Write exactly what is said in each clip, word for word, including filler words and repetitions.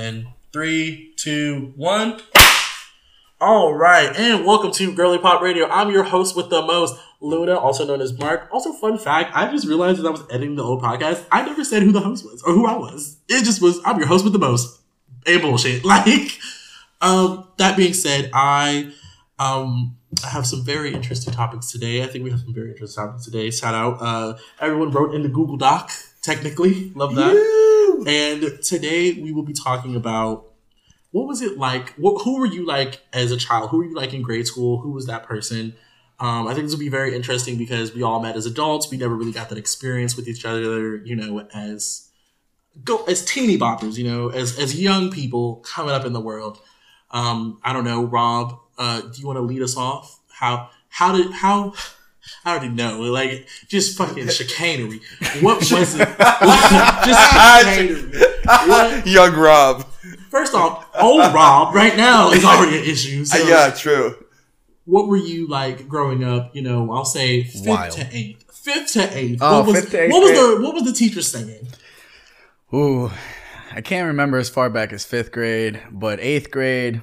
in three, two, one. All right, and welcome to Girly Pop Radio. I'm your host with the most, Luna, also known as Mark. Also, fun fact, I just realized when I was editing the old podcast, I never said who the host was or who I was. It just was, I'm your host with the most. And bullshit. Like, um, that being said, I... Um, I have some very interesting topics today. I think we have some very interesting topics today. Shout out. Uh, everyone wrote in the Google Doc, technically. Love that. Yeah. And today we will be talking about what was it like? What, who were you like as a child? Who were you like in grade school? Who was that person? Um, I think this will be very interesting because we all met as adults. We never really got that experience with each other, you know, as go as teeny boppers, you know, as, as young people coming up in the world. Um, I don't know, Rob. Uh, do you want to lead us off? How, how did, how, I already know, like, just fucking chicanery. What was it? Just chicanery. What? Young Rob. First off, old Rob right now is already an issue. So yeah, true. What were you like growing up? You know, I'll say fifth Wild. to eighth. Fifth to eighth. Oh, what was, fifth to eighth. What was the, what was the teacher singing? Ooh, I can't remember as far back as fifth grade, but eighth grade.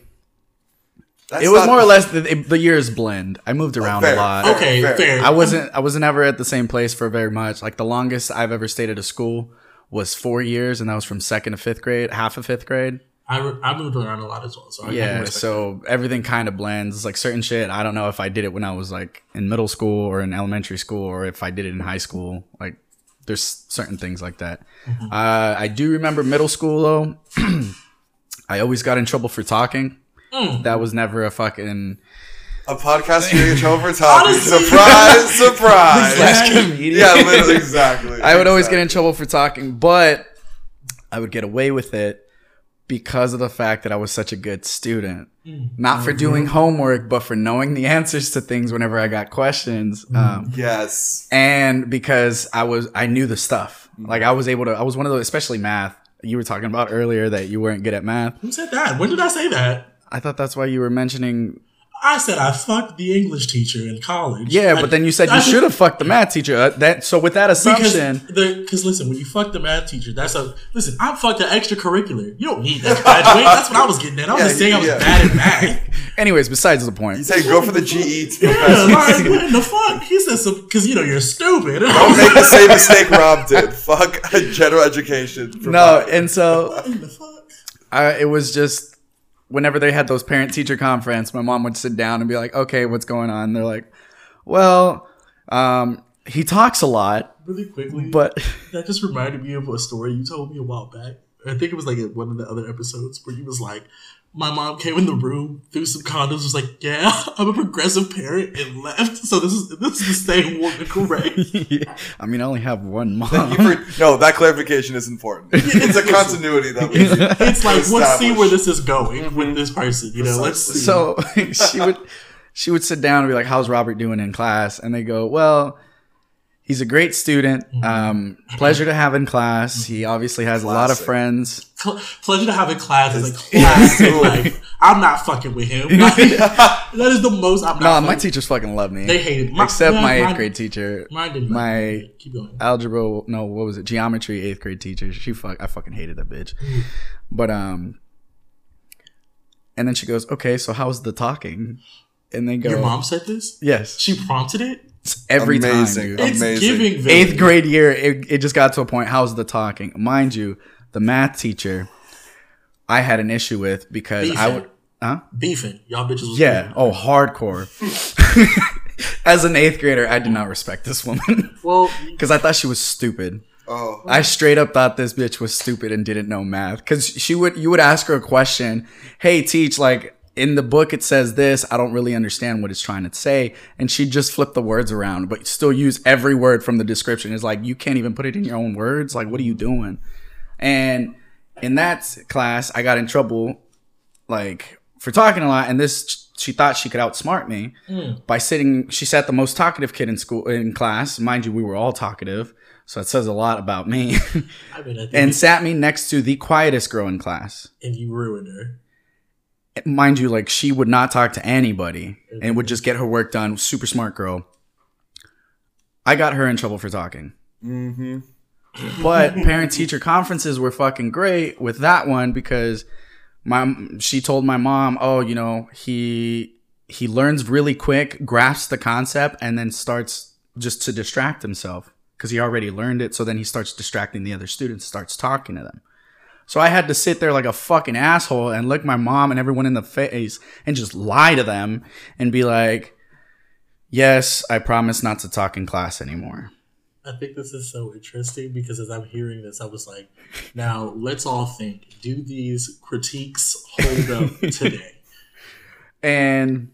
That's it was not, more or less the, the years blend. I moved around fair, a lot. Okay, fair, fair. I wasn't I wasn't ever at the same place for very much. Like the longest I've ever stayed at a school was four years, and that was from second to fifth grade, half of fifth grade. I, re- I moved around a lot as well. So I yeah, so that. Everything kind of blends. It's like certain shit. I don't know if I did it when I was like in middle school or in elementary school, or if I did it in high school. Like there's certain things like that. Mm-hmm. Uh, I do remember middle school though. I always got in trouble for talking. Mm. That was never a fucking a podcast where you're over talking. Surprise, surprise. Exactly. Yeah, literally, exactly. I would exactly. always get in trouble for talking, but I would get away with it because of the fact that I was such a good student. Mm. Not mm-hmm. for doing homework, but for knowing the answers to things whenever I got questions. Mm. Um, yes, and because I was, I knew the stuff. Mm. Like I was able to. I was one of those, especially math. You were talking about earlier that you weren't good at math. Who said that? When did I say that? I thought that's why you were mentioning... I said I fucked the English teacher in college. Yeah, like, but then you said you should have fucked the math teacher. Uh, that So with that assumption... Because listen, when you fuck the math teacher, that's a... Listen, I fucked an extracurricular. You don't need that to graduate. That's what I was getting at. I was yeah, just saying yeah. I was bad at math. Anyways, besides the point. You said go for the G E T. Yeah, like, what in the fuck? He said some... Because, you know, you're stupid. Don't make the same mistake Rob did. Fuck general education. No, math. And so... What in the fuck? Uh, it was just... Whenever they had those parent-teacher conference, my mom would sit down and be like, okay, what's going on? And they're like, well, um, he talks a lot. Really quickly, but that just reminded me of a story you told me a while back. I think it was like in one of the other episodes where you was like, my mom came in the room, threw some condoms, was like, yeah, I'm a progressive parent, and left. So this is this is the same woman, correct? Yeah. I mean, I only have one mom. No, that clarification is important. It's, it's a continuity that we need. It's like, let's see where this is going with this person. You know, let's see. So she would she would sit down and be like, how's Robert doing in class? And they go, well... He's a great student. Um, pleasure to have in class. He obviously has Classic. a lot of friends. Cle- pleasure to have in class is a classic. Like, I'm not fucking with him. Like, that is the most I'm not No, fucking. My teachers fucking love me. They hated me. Except my eighth grade teacher. Mine didn't. My Keep going. algebra, no, what was it? Geometry eighth grade teacher. She fuck. I fucking hated that bitch. But, um, and then she goes, okay, so how's the talking? And they go. Your mom said this? Yes. She prompted it? Every Amazing. time. It's Amazing. Giving value. Eighth grade year, it, it just got to a point, how's the talking? Mind you, the math teacher, I had an issue with because Beefing. I would... Huh? Beefing. Y'all bitches was Yeah. Beefing. Oh, hardcore. As an eighth grader, I did not respect this woman. Well... Because I thought she was stupid. Oh. I straight up thought this bitch was stupid and didn't know math. Because she would, you would ask her a question. Hey, teach, like... In the book, it says this. I don't really understand what it's trying to say. And she just flipped the words around, but still use every word from the description. It's like, you can't even put it in your own words. Like, what are you doing? And in that class, I got in trouble, like, for talking a lot. And this, she thought she could outsmart me mm. by sitting. She sat the most talkative kid in school, in class. Mind you, we were all talkative. So it says a lot about me. I mean, I think and sat me next to the quietest girl in class. And you ruined her. Mind you, like, she would not talk to anybody and would just get her work done. Super smart girl. I got her in trouble for talking. Mm-hmm. But parent-teacher conferences were fucking great with that one because my she told my mom, oh, you know, he he learns really quick, grasps the concept, and then starts just to distract himself because he already learned it. So then he starts distracting the other students, starts talking to them. So I had to sit there like a fucking asshole and look my mom and everyone in the face and just lie to them and be like, yes, I promise not to talk in class anymore. I think this is so interesting because as I'm hearing this, I was like, now let's all think, do these critiques hold up today? And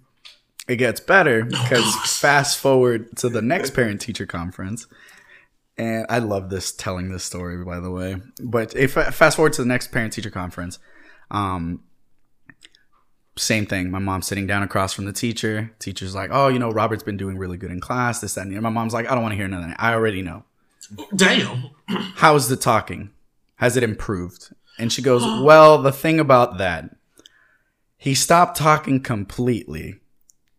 it gets better because oh, fast forward to the next parent-teacher conference. And I love this, telling this story, by the way. But if fast forward to the next parent-teacher conference, um, same thing. My mom's sitting down across from the teacher. Teacher's like, oh, you know, Robert's been doing really good in class, this, that, and my mom's like, I don't want to hear nothing. I already know. Damn. How's the talking? Has it improved? And she goes, well, the thing about that, he stopped talking completely.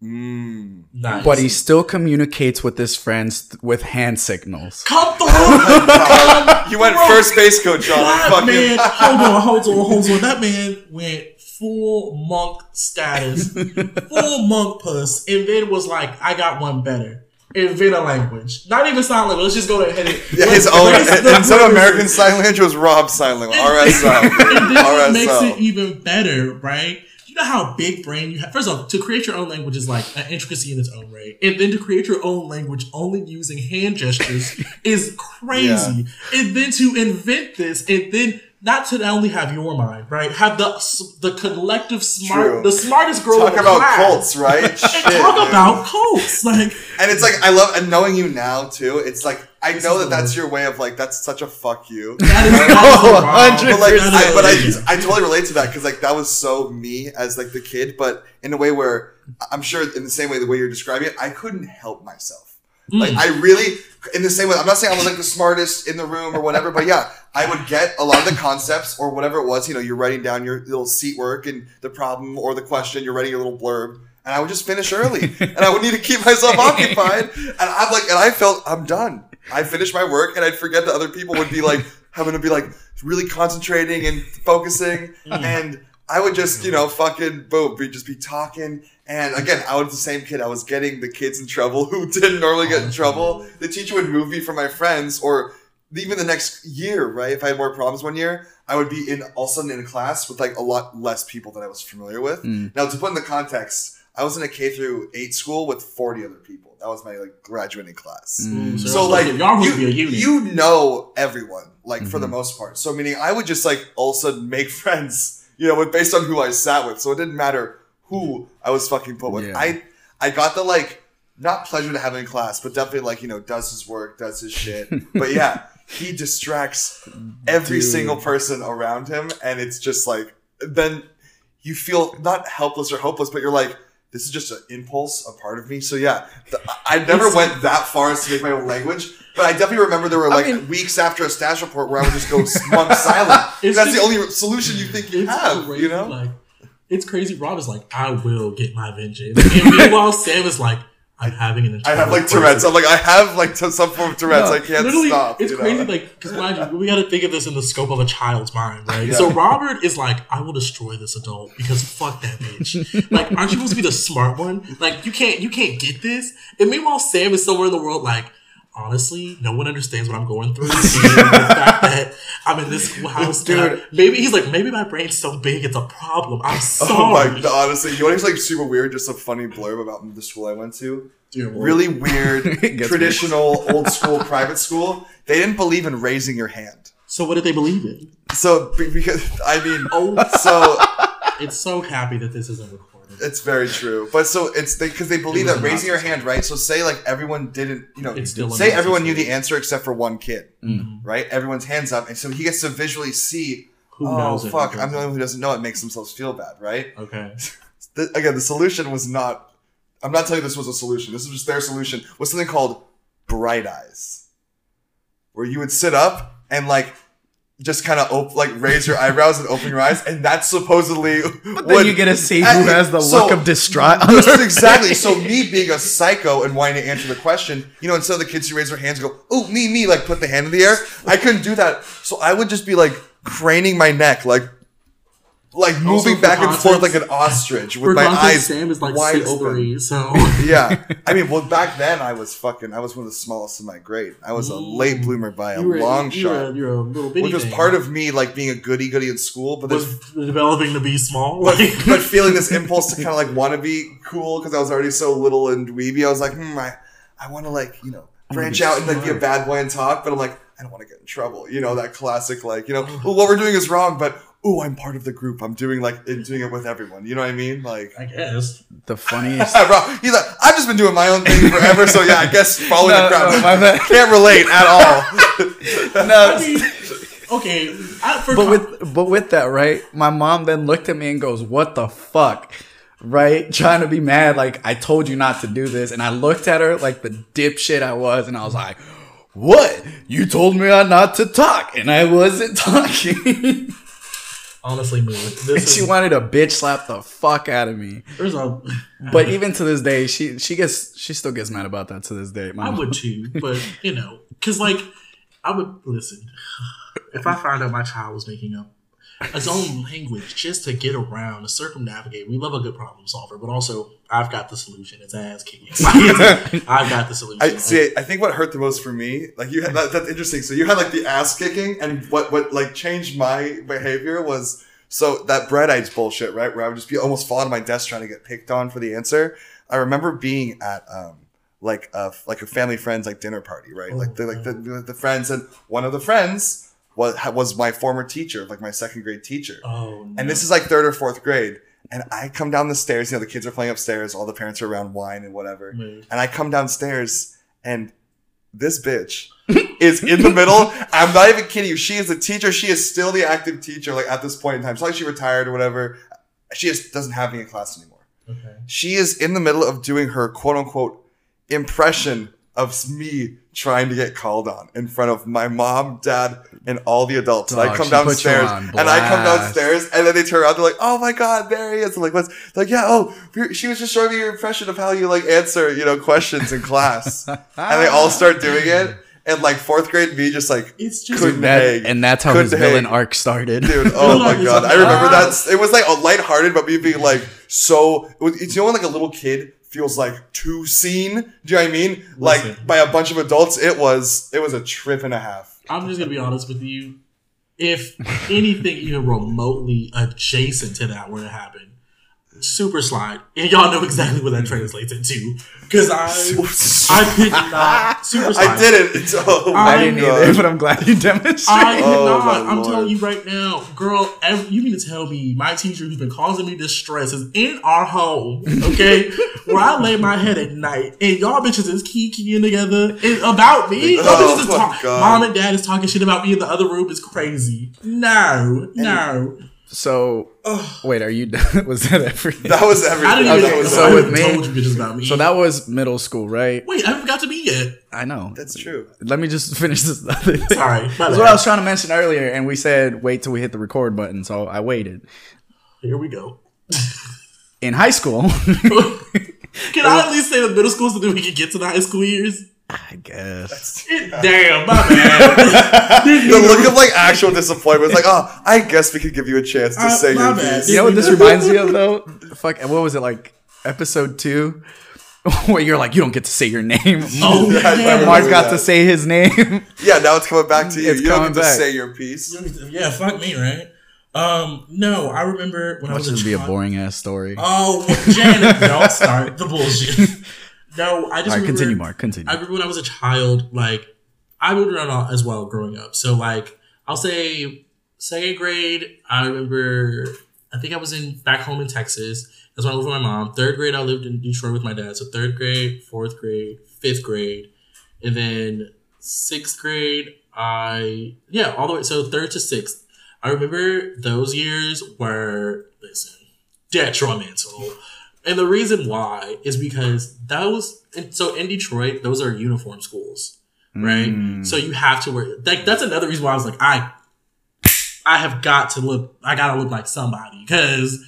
Mm, nice. But he still communicates with his friends th- with hand signals. Come through! Come you went through. First base coach on that man. Hold on, hold on, hold on. That man went full monk status, full monk puss, and then was like, "I got one better." Invent a language, not even sign language. Let's just go ahead and yeah, his own. Instead of American Sign Language, was Rob Sign Language. R S L. And this makes it even better, right? You know how big brain you have. First off, to create your own language is like an intricacy in its own right, and then to create your own language only using hand gestures is crazy. Yeah. And then to invent this, and then not to only have your mind, right? Have the the collective smart, True. the smartest girl. Talk in the about class. Cults, right? and Shit, talk dude. about cults, like. And it's like I love and knowing you now too. It's like. I know that that's your way of like, that's such a fuck you. That is one hundred percent. But, like, I, but I, I totally relate to that because like that was so me as like the kid, but in a way where I'm sure in the same way the way you're describing it, I couldn't help myself. Mm. Like I really, in the same way, I'm not saying I was like the smartest in the room or whatever, but yeah, I would get a lot of the concepts or whatever it was, you know, you're writing down your little seat work and the problem or the question, you're writing your little blurb. And I would just finish early and I would need to keep myself occupied. And I'm like, and I felt I'm done. I finished my work and I'd forget that other people would be like, having to be like really concentrating and focusing. And I would just, you know, fucking boom, be, just be talking. And again, I was the same kid. I was getting the kids in trouble who didn't normally get in trouble. The teacher would move me from my friends or even the next year, right? If I had more problems one year, I would be in all of a sudden in a class with like a lot less people that I was familiar with. Mm. Now to put in the context, I was in a K through eight school with forty other people. That was my like graduating class. Mm, so, so like, like you, you know everyone, like mm-hmm. for the most part. So meaning I would just like all of a sudden make friends, you know, with based on who I sat with. So it didn't matter who I was fucking put with. Yeah. I I got the like not pleasure to have in class, but definitely like, you know, does his work, does his shit. But yeah, he distracts every Dude. single person around him, and it's just like then you feel not helpless or hopeless, but you're like, this is just an impulse, a part of me. So yeah, the, I never went that far as to make my own language, but I definitely remember there were like I mean, weeks after a stash report where I would just go monk silent. That's just, the only solution you think you have, crazy, you know? Like, it's crazy. Rob is like, I will get my vengeance. And meanwhile, Sam is like, I'm having an I have like Tourette's. Person. I'm like, I have like t- some form of Tourette's. No, I can't stop. It's crazy, know? Like, because mind you, we got to think of this in the scope of a child's mind, right? Yeah. So Robert is like, I will destroy this adult because fuck that bitch. Like, aren't you supposed to be the smart one? Like, you can't, you can't get this. And meanwhile, Sam is somewhere in the world like, honestly, no one understands what I'm going through. The fact that I'm in this schoolhouse, dude. Maybe he's like, maybe my brain's so big it's a problem. I'm sorry. Oh my god, honestly, you know what's like super weird? Just a funny blurb about the school I went to. Dude, really weird, traditional, old school private school. They didn't believe in raising your hand. So what did they believe in? So because I mean, oh, so it's so happy that this isn't recorded. It's very true, but so it's because they, they believe that raising your hand, right? So say like everyone didn't, you know, say everyone knew the answer except for one kid, mm-hmm. right? Everyone's hands up, and so he gets to visually see. Who oh, knows? Fuck, it, I'm the only one who doesn't know. It makes themselves feel bad, right? Okay. the, again, the solution was not. I'm not telling you this was a solution. This was just their solution. Was something called bright eyes, where you would sit up and like just kind of op- like raise your eyebrows and open your eyes, and that's supposedly. But then you get to see who has the so, look of distraught. Exactly. So me being a psycho and wanting to answer the question, you know, instead of the kids who raise their hands and go, "Oh, me, me," like put the hand in the air, I couldn't do that. So I would just be like craning my neck, like, like moving back context, and forth like an ostrich with my eyes. Sam is like wide open. So yeah, I mean, well, back then I was fucking. I was one of the smallest in my grade. I was a late bloomer by a you were, long you shot. Were, you were a little bitty, which was part right? of me like being a goody goody in school, but was developing to be small, like. but, but feeling this impulse to kind of like want to be cool because I was already so little and dweeby. I was like, hmm, I, I want to like you know branch out smart. and like be a bad boy and talk, but I'm like, I don't want to get in trouble. You know that classic like you know well, what we're doing is wrong, but. Ooh, I'm part of the group. I'm doing like doing it with everyone. You know what I mean? Like, I guess the funniest. Rob, he's like, I've just been doing my own thing forever. So yeah, I guess following no, the crowd. No, my bad. Can't relate at all. no. I mean, okay, I, for but com- with but with that, right? My mom then looked at me and goes, "What the fuck?" Right? Trying to be mad, like I told you not to do this, and I looked at her like the dipshit I was, and I was like, "What? You told me not to talk, and I wasn't talking." Honestly, this and she is, wanted a bitch slap the fuck out of me. There's a, but even to this day, she she gets she still gets mad about that to this day. I mom. would too, but you know, because like I would listen. If I found out my child was making up its own language just to get around, to circumnavigate, we love a good problem solver, but also I've got the solution. It's ass kicking. I've got the solution. I, see, I think what hurt the most for me, like you had, that, that's interesting. So you had like the ass kicking, and what what like changed my behavior was so that Bright Eyes bullshit, right? Where I would just be almost falling on my desk trying to get picked on for the answer. I remember being at um like a like a family friend's like dinner party, right? Oh, like the, like the, the the friends, and one of the friends was was my former teacher, like my second grade teacher. Oh, no. And this is like third or fourth grade. And I come down the stairs, you know, the kids are playing upstairs, all the parents are around wine and whatever. Mm. And I come downstairs and this bitch is in the middle. I'm not even kidding you. She is the teacher. She is still the active teacher, like at this point in time. It's not like she retired or whatever. She just doesn't have me in class anymore. Okay. She is in the middle of doing her quote unquote impression of me trying to get called on in front of my mom, dad, and all the adults. Dog, and I come downstairs and I come downstairs and then they turn around. They're like, "Oh my God, there he is." I'm like, what's like, yeah. Oh, she was just showing me your impression of how you like answer, you know, questions in class. And they all start doing it. And like fourth grade me just like it's just couldn't that, hang. And that's how his villain hang. arc started. Dude, oh my God. I remember that. It was like a lighthearted, but me being like, so it was, it's you know when like a little kid feels like too seen. Do you know what I mean? Listen. Like by a bunch of adults, it was it was a trip and a half. I'm just gonna be honest with you. If anything even remotely adjacent to that were to happen, super slide, and y'all know exactly what that translates into. Because I, I did not super slide. I did it. Oh I didn't God. either, but I'm glad you demonstrated. I did oh not. I'm Lord. telling you right now, girl. Every, you mean to tell me my teacher who's been causing me distress is in our home, okay? Where I lay my head at night, and y'all bitches is key-keying together. It's about me. Y'all oh, bitches is talk- Mom and Dad is talking shit about me in the other room. It's crazy. No, and no. So Ugh. wait, are you done? Was that everything? That was everything. I didn't even know. So I with me, told you bitches about me. So that was middle school, right? Wait, I haven't got to be yet. I know. That's true. Let me just finish this other thing. Sorry. That's what I was trying to mention earlier, and we said wait till we hit the record button, so I waited. Here we go. In high school. Can I at least say the middle school so that we can get to the high school years? I guess. It, damn, my bad. The look of like actual disappointment was like, oh, I guess we could give you a chance to uh, say your piece. You know what this reminds me of though? Fuck, what was it like? Episode two, where you're like, you don't get to say your name. Oh, yeah, Mark got that. to say his name. Yeah, now it's coming back to you. It's you don't get back. to say your piece. You yeah, fuck me, right? Um, no, I remember when Watch I was. This would be child. a boring ass story. Oh, well, Janet, don't start the bullshit. No, I just All right, remember, continue, Mark. Continue. I remember when I was a child, like, I moved around as well growing up. So, like, I'll say second grade, I remember, I think I was in back home in Texas. That's when I lived with my mom. Third grade, I lived in Detroit with my dad. So, third grade, fourth grade, fifth grade. And then sixth grade, I, yeah, all the way. So, third to sixth. I remember those years were, listen, detrimental. And the reason why is because that was so in Detroit, those are uniform schools, right? Mm. So you have to wear like that's another reason why I was like, I I have got to look, I gotta look like somebody, because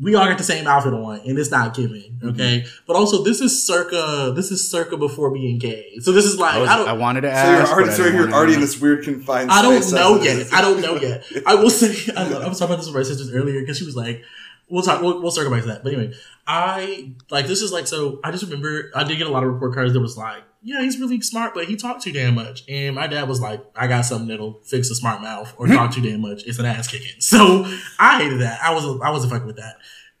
we all got the same outfit on and it's not giving. Okay. Mm-hmm. But also this is circa, this is circa before being gay. So this is like, I, was, I don't, I wanted to ask. So you're already, so you're already in this weird confined space. I don't know yet. I don't know yet. I will say, I, I was talking about this with my sisters earlier, because she was like, We'll talk. We'll, we'll circle back to that. But anyway, I like this is like so. I just remember I did get a lot of report cards that was like, yeah, he's really smart, but he talked too damn much. And my dad was like, I got something that'll fix a smart mouth or talk too damn much. It's an ass kicking. So I hated that. I was I wasn't fucking with that.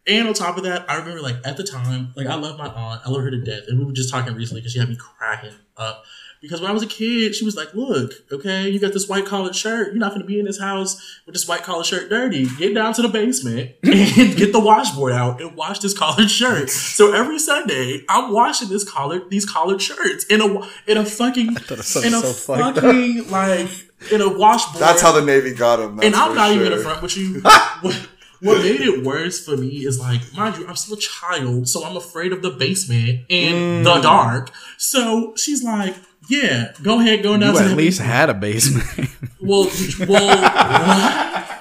And on top of that, I remember like at the time, like I love my aunt. I love her to death. And we were just talking recently because she had me cracking up. Because when I was a kid, she was like, look, okay, you got this white collared shirt. You're not going to be in this house with this white collared shirt dirty. Get down to the basement and get the washboard out and wash this collared shirt. So every Sunday, I'm washing this collared, these collared shirts in a in a fucking, in a so fucking, like, in a washboard. That's how the Navy got them. And I'm not sure. even in front with you. what, what made it worse for me is like, mind you, I'm still a child, so I'm afraid of the basement and mm. the dark. So she's like, yeah, go ahead, go down. You to at the least basement. Had a basement. well, well,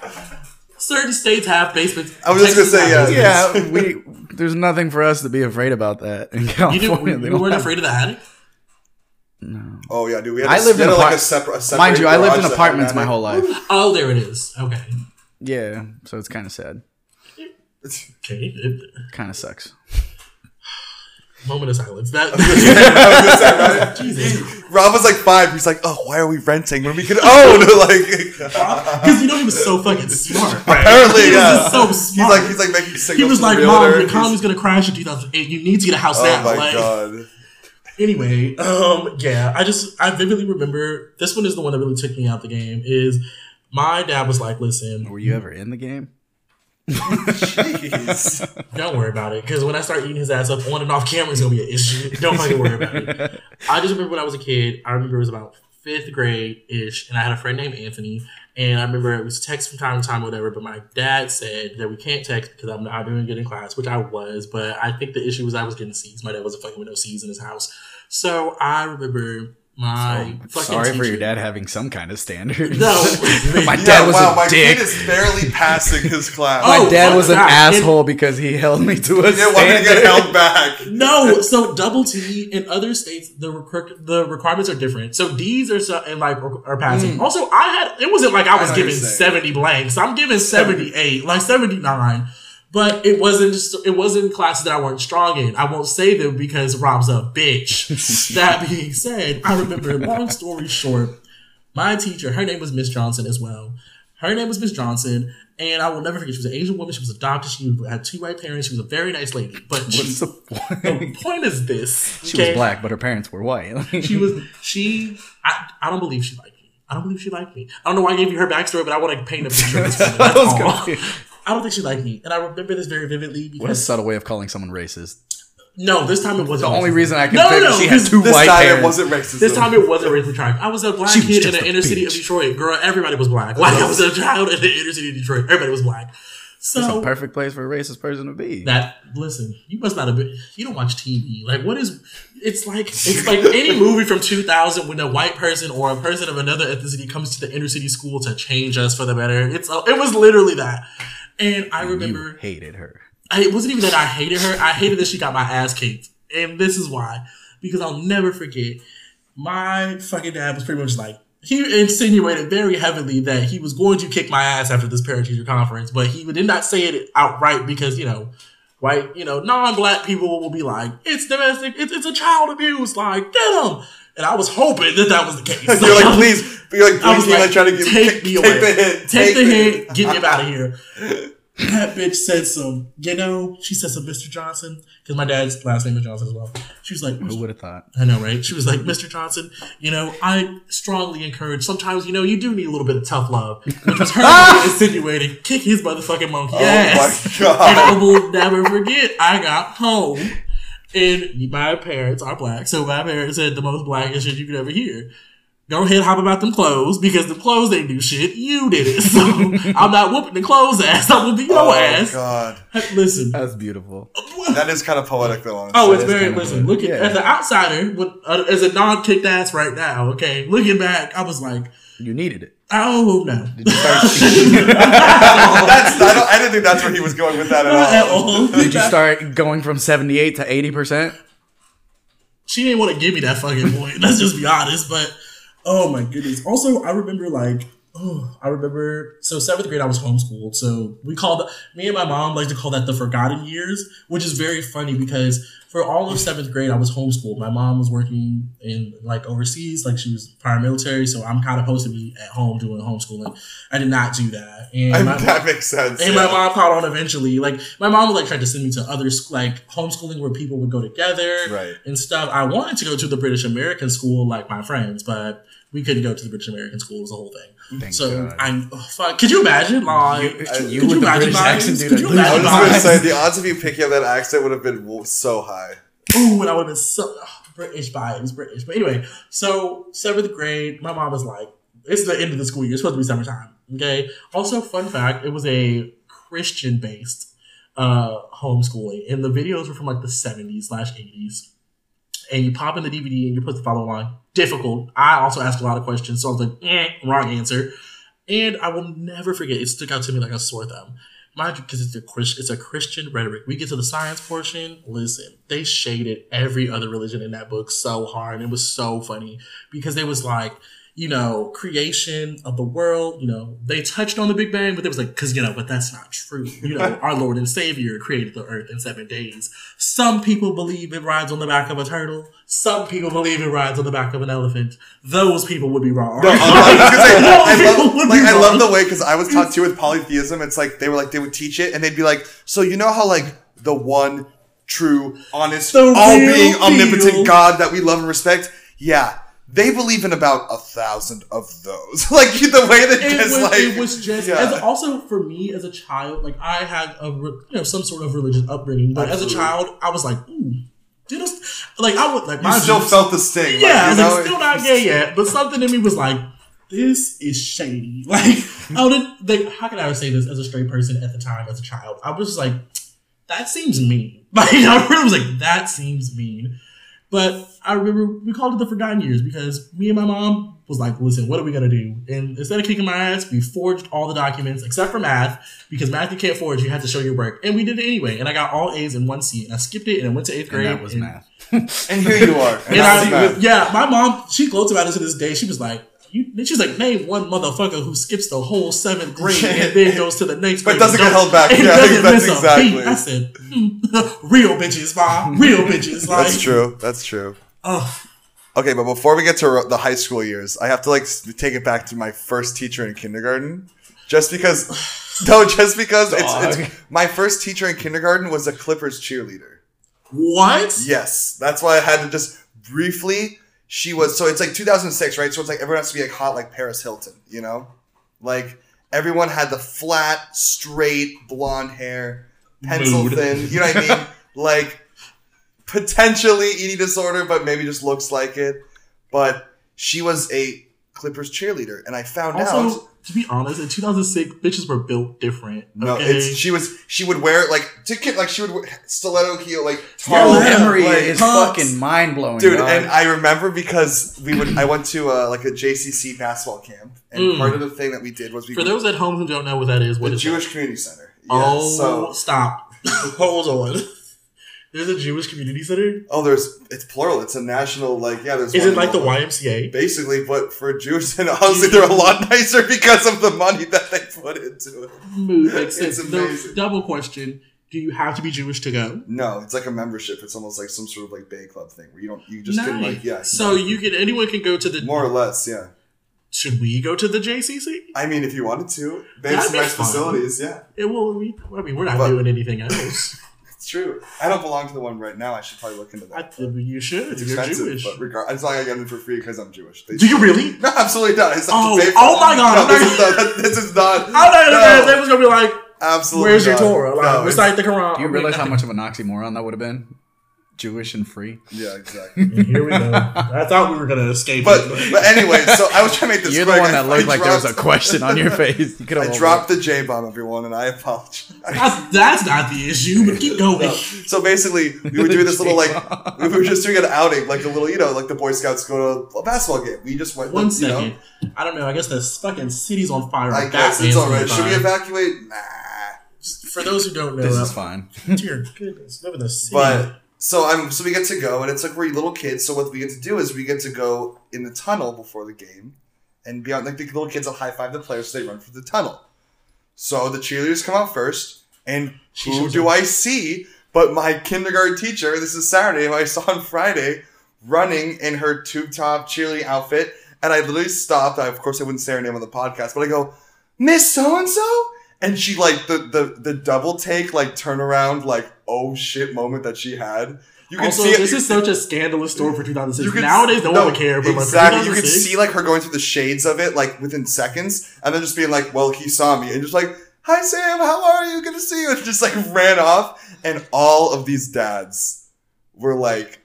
certain states have basements. I was Texas just gonna say, yeah, yeah. We there's nothing for us to be afraid about that in California. You didn't, we, we weren't have... afraid of the attic. No. Oh yeah, dude. We had I lived in a, like a separate. A mind you, I lived in apartments my whole life. Oh, there it is. Okay. Yeah, so it's kind of sad. Okay. Kind of sucks. Moment of silence. That, that Jesus. Rob was like five. He's like, oh, why are we renting when we could own? Like, because you know he was so fucking smart. Right? Apparently, he yeah. was so smart. He's like, he's like making signals. He was like, mom, the economy's gonna crash in two thousand eight. You need to get a house oh now. Oh my like, god. Anyway, um, yeah, I just I vividly remember this one is the one that really took me out the game. Is my dad was like, listen, were you ever in the game? Jeez. Don't worry about it, because when I start eating his ass up on and off camera, it's gonna be an issue. Don't fucking worry about it. I just remember when I was a kid, I remember it was about fifth grade ish, and I had a friend named Anthony, and I remember it was text from time to time or whatever, but my dad said that we can't text because I'm not doing good in class, which I was, but I think the issue was I was getting C's. My dad wasn't fucking with no C's in his house. So I remember My so, fucking sorry teacher. For your dad having some kind of standards. No, my dad yeah, was wow, a my dick. My kid is barely passing his class. my oh, dad was an God. asshole it, because he held me to a didn't want me to get held back. No, so double T in other states the rec- the requirements are different. So D's are so, and like are passing. Mm. Also, I had it wasn't like I was I giving seventy blanks. I'm giving seventy-eight, like seventy-nine. But it wasn't just, it wasn't classes that I weren't strong in. I won't say them because Rob's a bitch. That being said, I remember, long story short, my teacher, her name was Miss Johnson as well. Her name was Miss Johnson, and I will never forget, she was an Asian woman, she was adopted, she had two white parents, she was a very nice lady. But what's she, the point? The point is this. She okay? was black, but her parents were white. she was, she, I, I don't believe she liked me. I don't believe she liked me. I don't know why I gave you her backstory, but I want to paint a picture of this. That was good. I don't think she liked me. And I remember this very vividly. Because what a subtle way of calling someone racist. No, this time it wasn't The racist. Only reason I can no, figure no, she had two white parents. It wasn't racist. This time it wasn't racist. I was a black was kid in the inner bitch. City of Detroit. Girl, everybody was black. Like, I was a child in the inner city of Detroit. Everybody was black. So it's a perfect place for a racist person to be. That listen, you must not have been. You don't watch T V. Like, what is? It's like it's like any movie from two thousand when a white person or a person of another ethnicity comes to the inner city school to change us for the better. It's it was literally that. And I remember... You hated her. I, it wasn't even that I hated her. I hated that she got my ass kicked. And this is why. Because I'll never forget. My fucking dad was pretty much like... He insinuated very heavily that he was going to kick my ass after this parent-teacher conference. But he did not say it outright because, you know... White, you know, non-black people will be like, it's domestic, it's, it's a child abuse, like, get him! And I was hoping that that was the case. You're like, please, you're like, please, I was like, trying to give, take, take me away. Take the hit. Take, take the hit. Get me out of here. That bitch said some, you know, she said some Mister Johnson, because my dad's last name is Johnson as well. She was like, who would have thought? I know, right? She was like, Mister Johnson, you know, I strongly encourage, sometimes, you know, you do need a little bit of tough love, which was her insinuating, kick his motherfucking monkey ass. Oh my God. And I will never forget, I got home, and my parents are black, so my parents said the most blackest shit you could ever hear. Go ahead, hop about them clothes, because the clothes, they do shit. You did it. So I'm not whooping the clothes ass. I'm whooping your oh ass. Oh, God. Listen. That's beautiful. That is kind of poetic, though. Honestly. Oh, it's that very, listen, look at, yeah. as an outsider, with, uh, as a non-kicked ass right now, okay, looking back, I was like. You needed it. I don't move now. Did you start singing? that's, I, don't, I didn't think that's where he was going with that at Not all. At all. Did you start going from seventy-eight to eighty percent? She didn't want to give me that fucking point. Let's just be honest. But oh my goodness. Also, I remember like, oh, I remember. So seventh grade, I was homeschooled. So we called me and my mom like to call that the forgotten years, which is very funny because for all of seventh grade, I was homeschooled. My mom was working in like overseas, like she was paramilitary. So I'm kind of supposed to be at home doing homeschooling. I did not do that, and I, my, that makes sense. And yeah. my mom caught on eventually. Like my mom would like tried to send me to other like homeschooling where people would go together, right. and stuff. I wanted to go to the British American School like my friends, but we couldn't go to the British American School. It was the whole thing. Thank so God. I'm oh, fuck. Could you imagine? Like, you, could you, you imagine accent, dude, could you imagine? I was going to say the odds of you picking up that accent would have been so high. Ooh, and I would have been so oh, British vibes, British. But anyway, so seventh grade, my mom was like, "It's the end of the school year. It's supposed to be summertime." Okay. Also, fun fact: it was a Christian-based uh, homeschooling, and the videos were from like the seventies slash eighties. And you pop in the D V D and you put the follow along. Difficult. I also asked a lot of questions, so I was like, eh, wrong answer. And I will never forget. It stuck out to me like a sore thumb. Mind you, because it's a Christian, it's a Christian rhetoric. We get to the science portion. Listen, they shaded every other religion in that book so hard. It was so funny because they was like, you know, creation of the world. You know, they touched on the Big Bang, but it was like, because you know, but that's not true. You know, our Lord and Savior created the earth in seven days. Some people believe it rides on the back of a turtle. Some people believe it rides on the back of an elephant. Those people would be wrong. No, uh, I, I, love, like, I love the way because I was taught too with polytheism. It's like they were like they would teach it and they'd be like, so you know how like the one true, honest, all-being, omnipotent God that we love and respect. Yeah. They believe in about a thousand of those. Like, the way that it just, was, like... It was just... Yeah. As also, for me, as a child, like, I had a, you know, some sort of religious upbringing. But absolutely. As a child, I was like, ooh, did us... Like, I would... like. You still views, felt the sting. Yeah, like, you know, I was like, still not gay yet. But something in me was like, this is shady. Like, I wouldn't... Like, how could I ever say this as a straight person at the time, as a child? I was just like, that seems mean. Like, I really was like, that seems mean. But I remember we called it the forgotten years because me and my mom was like, listen, what are we going to do? And instead of kicking my ass, we forged all the documents except for math because math you can't forge. You had to show your work. And we did it anyway. And I got all A's in one C. And I skipped it and I went to eighth grade. And that was and, math. And here you are. And and I, yeah, my mom, she gloats about it to this day. She was like, You, she's like, name one motherfucker who skips the whole seventh grade and then goes to the next grade. But doesn't get held back. Yeah, I think that's exactly. I said, mm, real bitches, ma. Real bitches. Like. That's true. That's true. Oh. Okay, but before we get to the high school years, I have to like take it back to my first teacher in kindergarten. Just because. No, just because. It's, it's my first teacher in kindergarten was a Clippers cheerleader. What? Yes. That's why I had to just briefly... She was, so it's like two thousand six, right? So it's like everyone has to be like hot like Paris Hilton, you know? Like everyone had the flat, straight, blonde hair, pencil Mood. Thin, you know what I mean? Like potentially eating disorder, but maybe just looks like it. But she was a Clippers cheerleader. And I found also, out. To be honest, in two thousand six, bitches were built different. Okay? No, it's, she was, she would wear like, to kid, like she would wear stiletto heel, like, tall. Your memory like, is pumps. Fucking mind blowing, dude. Dog. And I remember because we would, I went to uh, like a J C C basketball camp, and mm. part of the thing that we did was we. For those at home who don't know what that is, what the is Jewish that? Community Center. Yeah, oh, so. Stop! Hold on. There's a Jewish community center? Oh, there's... It's plural. It's a national, like... yeah. There's. Is it like the Y M C A? Basically, but for Jews, and honestly, they're a lot nicer because of the money that they put into it. Mood makes sense. It's amazing. Double question. Do you have to be Jewish to go? No. It's like a membership. It's almost like some sort of, like, Bay Club thing where you don't... You just nice. Can, like... Yeah. So, you can... Anyone can go to the... More or less, yeah. Should we go to the J C C? I mean, if you wanted to. They have some nice facilities, yeah. It will... We, I mean, we're not but, doing anything else. It's true. I don't belong to the one right now. I should probably look into that. I, you should. It's expensive. You're Jewish. But regard, it's not like I got in for free because I'm Jewish. They do you really? No, absolutely not. It's not oh, to pay for oh my God. No, this, gonna, is not, this is not. I'm not going to say. It was going to be like, absolutely where's not. Your Torah? Like, no, recite the Quran. Do you realize how much of an oxymoron that would have been? Jewish and free. Yeah, exactly. Here we go. I thought we were going to escape. But, it, but. but anyway, so I was trying to make this You're quick. The one that I, looked I like dropped, there was a question on your face. You I dropped it. The J-bomb, everyone, and I apologize. That's, that's not the issue, but keep going. No. So basically, we were doing this little, like, we were just doing an outing, like a little, you know, like the Boy Scouts go to a basketball game. We just went. One with, second. You know, I don't know. I guess the fucking city's on fire. I guess it's all right. Should we evacuate? Nah. For those who don't know, this is fine. Dear goodness, live in the city. But so I'm so we get to go, and it's like we're little kids. So what we get to do is we get to go in the tunnel before the game, and beyond. Like the little kids will high five the players, so they run for the tunnel. So the cheerleaders come out first, and she who do I see? But my kindergarten teacher. This is Saturday, who I saw on Friday, running in her tube top cheerleading outfit, and I literally stopped. I, of course, I wouldn't say her name on the podcast, but I go, Miss So and So. And she, like, the, the, the double take, like, turnaround, like, oh, shit moment that she had. You can also, see this it, is such a scandalous story for two thousand six. Can, Nowadays, no, no one would care. But exactly. Like, you could see, like, her going through the shades of it, like, within seconds. And then just being like, well, he saw me. And just like, hi, Sam. How are you? Good to see you. And just, like, ran off. And all of these dads were like,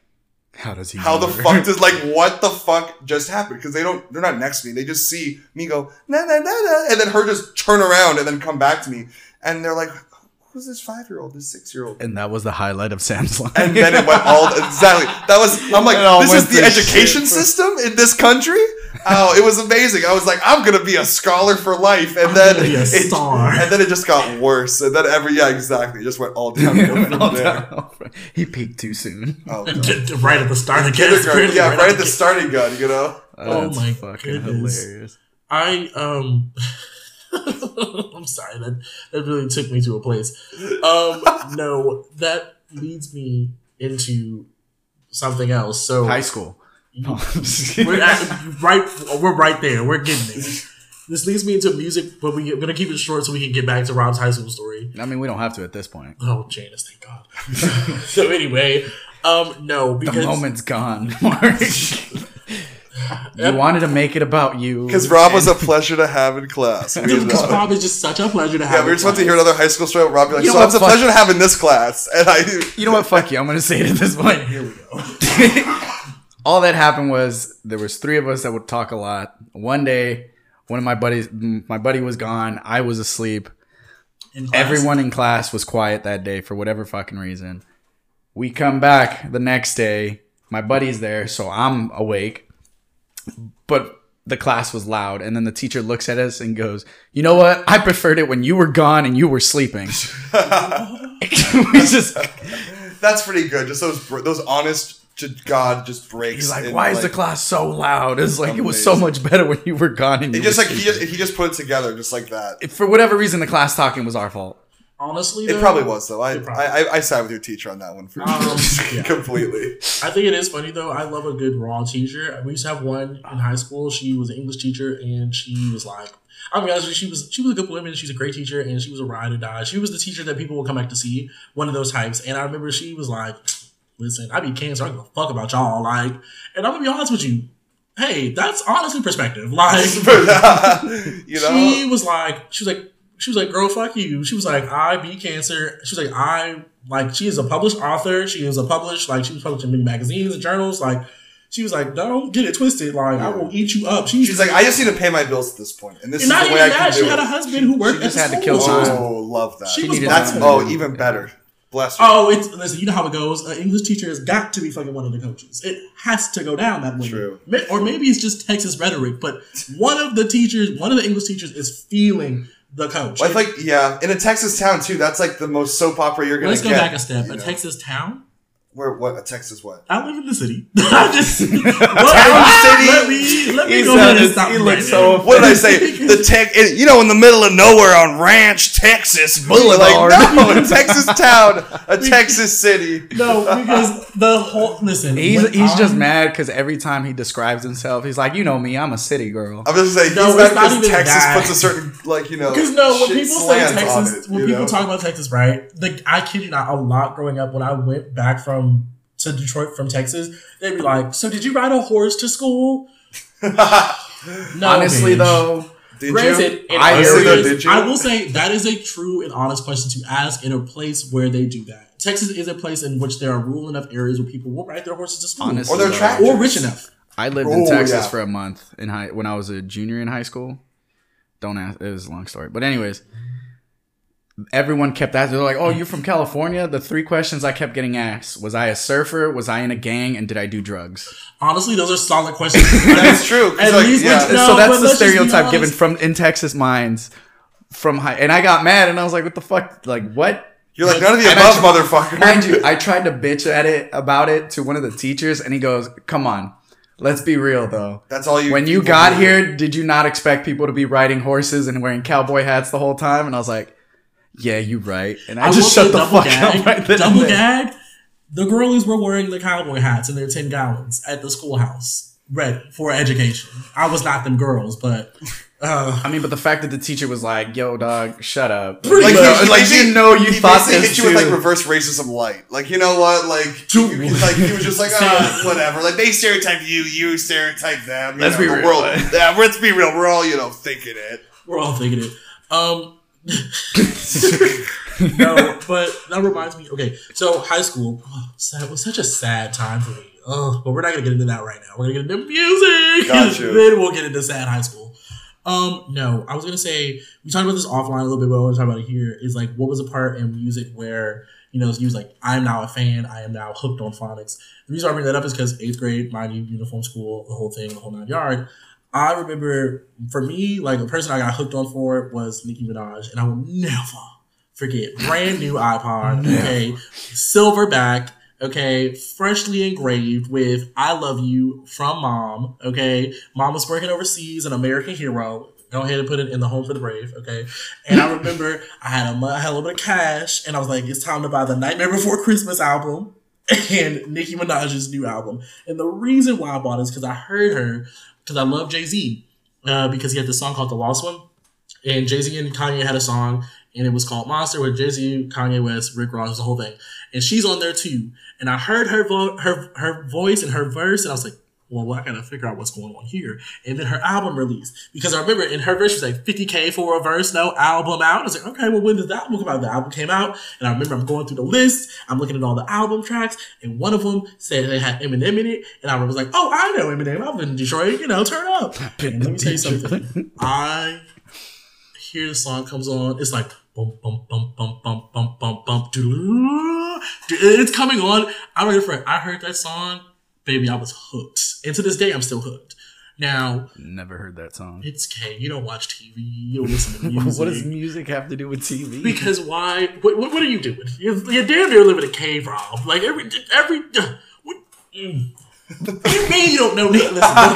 how does he? How the her? Fuck does like what the fuck just happened? Because they don't, they're not next to me. They just see me go na na na na, and then her just turn around and then come back to me, and they're like, "Who's this five year old? This six year old?" And that was the highlight of Sam's life. And then it went all exactly. That was. I'm like, this is the education for- system in this country. Oh, it was amazing. I was like, I'm gonna be a scholar for life, and I'm then be a it, star. And then it just got worse. And then every yeah, exactly, it just went all down. Went all down. He peaked too soon. Oh, right at the starting gun. Yeah, right, right at the, the starting gun. You know. Oh, oh my fucking goodness. Hilarious. I um, I'm sorry that that really took me to a place. Um, no, that leads me into something else. So high school. we're, at, right, we're right there. We're getting there. This leads me into music, but we, we're going to keep it short so we can get back to Rob's high school story. I mean, we don't have to at this point. Oh, Janice, thank God. So anyway, um, no, because... The moment's gone, Mark. You wanted to make it about you. Because Rob was a pleasure to have in class. Because Rob is just such a pleasure to have. Yeah, we were just about to hear another high school story about Rob. Like, you know so what, it's a pleasure you. To have in this class. And I, you know what? Fuck you. I'm going to say it at this point. Here we go. All that happened was there was three of us that would talk a lot. One day, one of my buddies, my buddy was gone. I was asleep. In Everyone in class was quiet that day for whatever fucking reason. We come back the next day. My buddy's there, so I'm awake. But the class was loud. And then the teacher looks at us and goes, you know what? I preferred it when you were gone and you were sleeping. We just... That's pretty good. Just those those honest... God just breaks. He's like, why is like, the class so loud? It's like amazing. It was so much better when you were gone. And it you just like he just, he just put it together, just like that. If for whatever reason, the class talking was our fault. Honestly, though, it probably was though. I I, I I side with your teacher on that one for um, yeah. completely. I think it is funny though. I love a good raw teacher. We used to have one in high school. She was an English teacher, and she was like, I mean, honestly, she was she was a good woman. She's a great teacher, and she was a ride or die. She was the teacher that people would come back to see. One of those types. And I remember she was like, listen, I be cancer. I don't give a fuck about y'all. Like, and I'm gonna be honest with you. Hey, that's honestly perspective. Like, you know, she was like, she was like, she was like, girl, fuck you. She was like, I be cancer. She was like, I like. She is a published author. She is a published like. She was published in many magazines and journals. Like, she was like, don't get it twisted. Like, yeah. I will eat you up. She, She's like, I just need to pay my bills at this point, and this and is not the way I that, can do it. She had a husband who worked. She just at had to kill time. Oh, love that. She, she was that's oh, even better. Bless you. Oh, it's listen. You know how it goes. An English teacher has got to be fucking one of the coaches. It has to go down that way. True. Or maybe it's just Texas rhetoric. But one of the teachers, one of the English teachers, is feeling the coach. Well, it's like yeah, in a Texas town too. That's like the most soap opera you're gonna Let's get. Let's go back a step. You a know. Texas town. Where what? A Texas what? I live in the city. I just town city. Let me let me go ahead and stop. He looks so. What did I say? The tech. You know, in the middle of nowhere on Ranch, Texas. Boulevard. Like no, a Texas town, a Texas city. No, because the whole listen. He's he's I'm, just mad because every time he describes himself, he's like, you know me, I'm a city girl. I'm just saying. No, he's mad because Texas that. Puts a certain like you know. Because no, when people say Texas, it, when people know? Talk about Texas, right? Like I kid you not, a lot growing up when I went back from. To Detroit from Texas, they'd be like, so did you ride a horse to school? No, honestly, bitch. Though, did granted, you? I, areas, though, did you? I will say that is a true and honest question to ask in a place where they do that. Texas is a place in which there are rural enough areas where people will ride their horses to school. Honestly, or they're tractors. Or rich enough. I lived in oh, Texas yeah. for a month in high when I was a junior in high school. Don't ask. It was a long story. But anyways, everyone kept asking. They're like, oh, you're from California? The three questions I kept getting asked. Was I a surfer? Was I in a gang? And did I do drugs? Honestly, those are solid questions. That's true. At like, least yeah. no, so that's the stereotype given from in Texas minds. From high, and I got mad and I was like, what the fuck? Like, what? You're like, none of the and above, motherfucker. Mind you, I tried to bitch at it about it to one of the teachers, and he goes, come on. Let's be real, though. That's all you. When you got here, did you not expect people to be riding horses and wearing cowboy hats the whole time? And I was like, yeah, you right. And I, I just shut the fuck gag, up. Right then double then. gag. The girlies were wearing the cowboy hats and their tin gowns at the schoolhouse, ready for education. I was not them girls, but. Uh, I mean, but the fact that the teacher was like, "Yo, dog, shut up," like, he, like he, you know, you he thought this hit you too. With like reverse racism light. Like, you know what? Like, you, like he was just like, "Oh, whatever." Like they stereotype you, you stereotype them. You let's know, be the real. World, yeah, let's be real. We're all, you know, thinking it. We're all thinking it. Um, no, but that reminds me. Okay, so high school oh, that was such a sad time for me. Oh, but we're not gonna get into that right now. We're gonna get into music. Got you. Then we'll get into sad high school. Um, no, I was going to say, we talked about this offline a little bit, but I want to talk about it here, is like, what was the part in music where, you know, he was like, I'm now a fan, I am now hooked on phonics. The reason I bring that up is because eighth grade, mind you, uniform school, the whole thing, the whole nine yard. I remember, for me, like, the person I got hooked on for was Nicki Minaj, and I will never forget, brand new iPod, okay, silverback, okay, freshly engraved with I love you from mom, okay? Mom was working overseas, an American hero. Go ahead and put it in the home for the brave, okay? And I remember I had, a, I had a little bit of cash, and I was like, it's time to buy the Nightmare Before Christmas album and Nicki Minaj's new album. And the reason why I bought it is because I heard her, because I love Jay-Z, uh, because he had this song called The Lost One. And Jay-Z and Kanye had a song, and it was called Monster with Jay-Z, Kanye West, Rick Ross, the whole thing. And she's on there too. And I heard her vo- her her voice and her verse, and I was like, well, well, I gotta figure out what's going on here. And then her album released. Because I remember in her verse, she was like, fifty K for a verse, no album out. I was like, okay, well, when did the album come out? The album came out, and I remember I'm going through the list, I'm looking at all the album tracks, and one of them said they had Eminem in it, and I was like, oh, I know Eminem, I've been in Detroit, you know, turn up. And let me tell you something. I hear the song comes on, it's like, bump, bump, bump, bump, bump, bump, bump, bump. It's coming on. I'm ready for it. I heard that song. Baby, I was hooked. And to this day, I'm still hooked. Now. Never heard that song. It's okay. You don't watch T V. You don't listen to music. What does music have to do with T V? Because why? What, what, what are you doing? You're, you're damn near living in a cave, Rob. Like, every... every what, mm. You mean you don't know Nick? Listen, don't,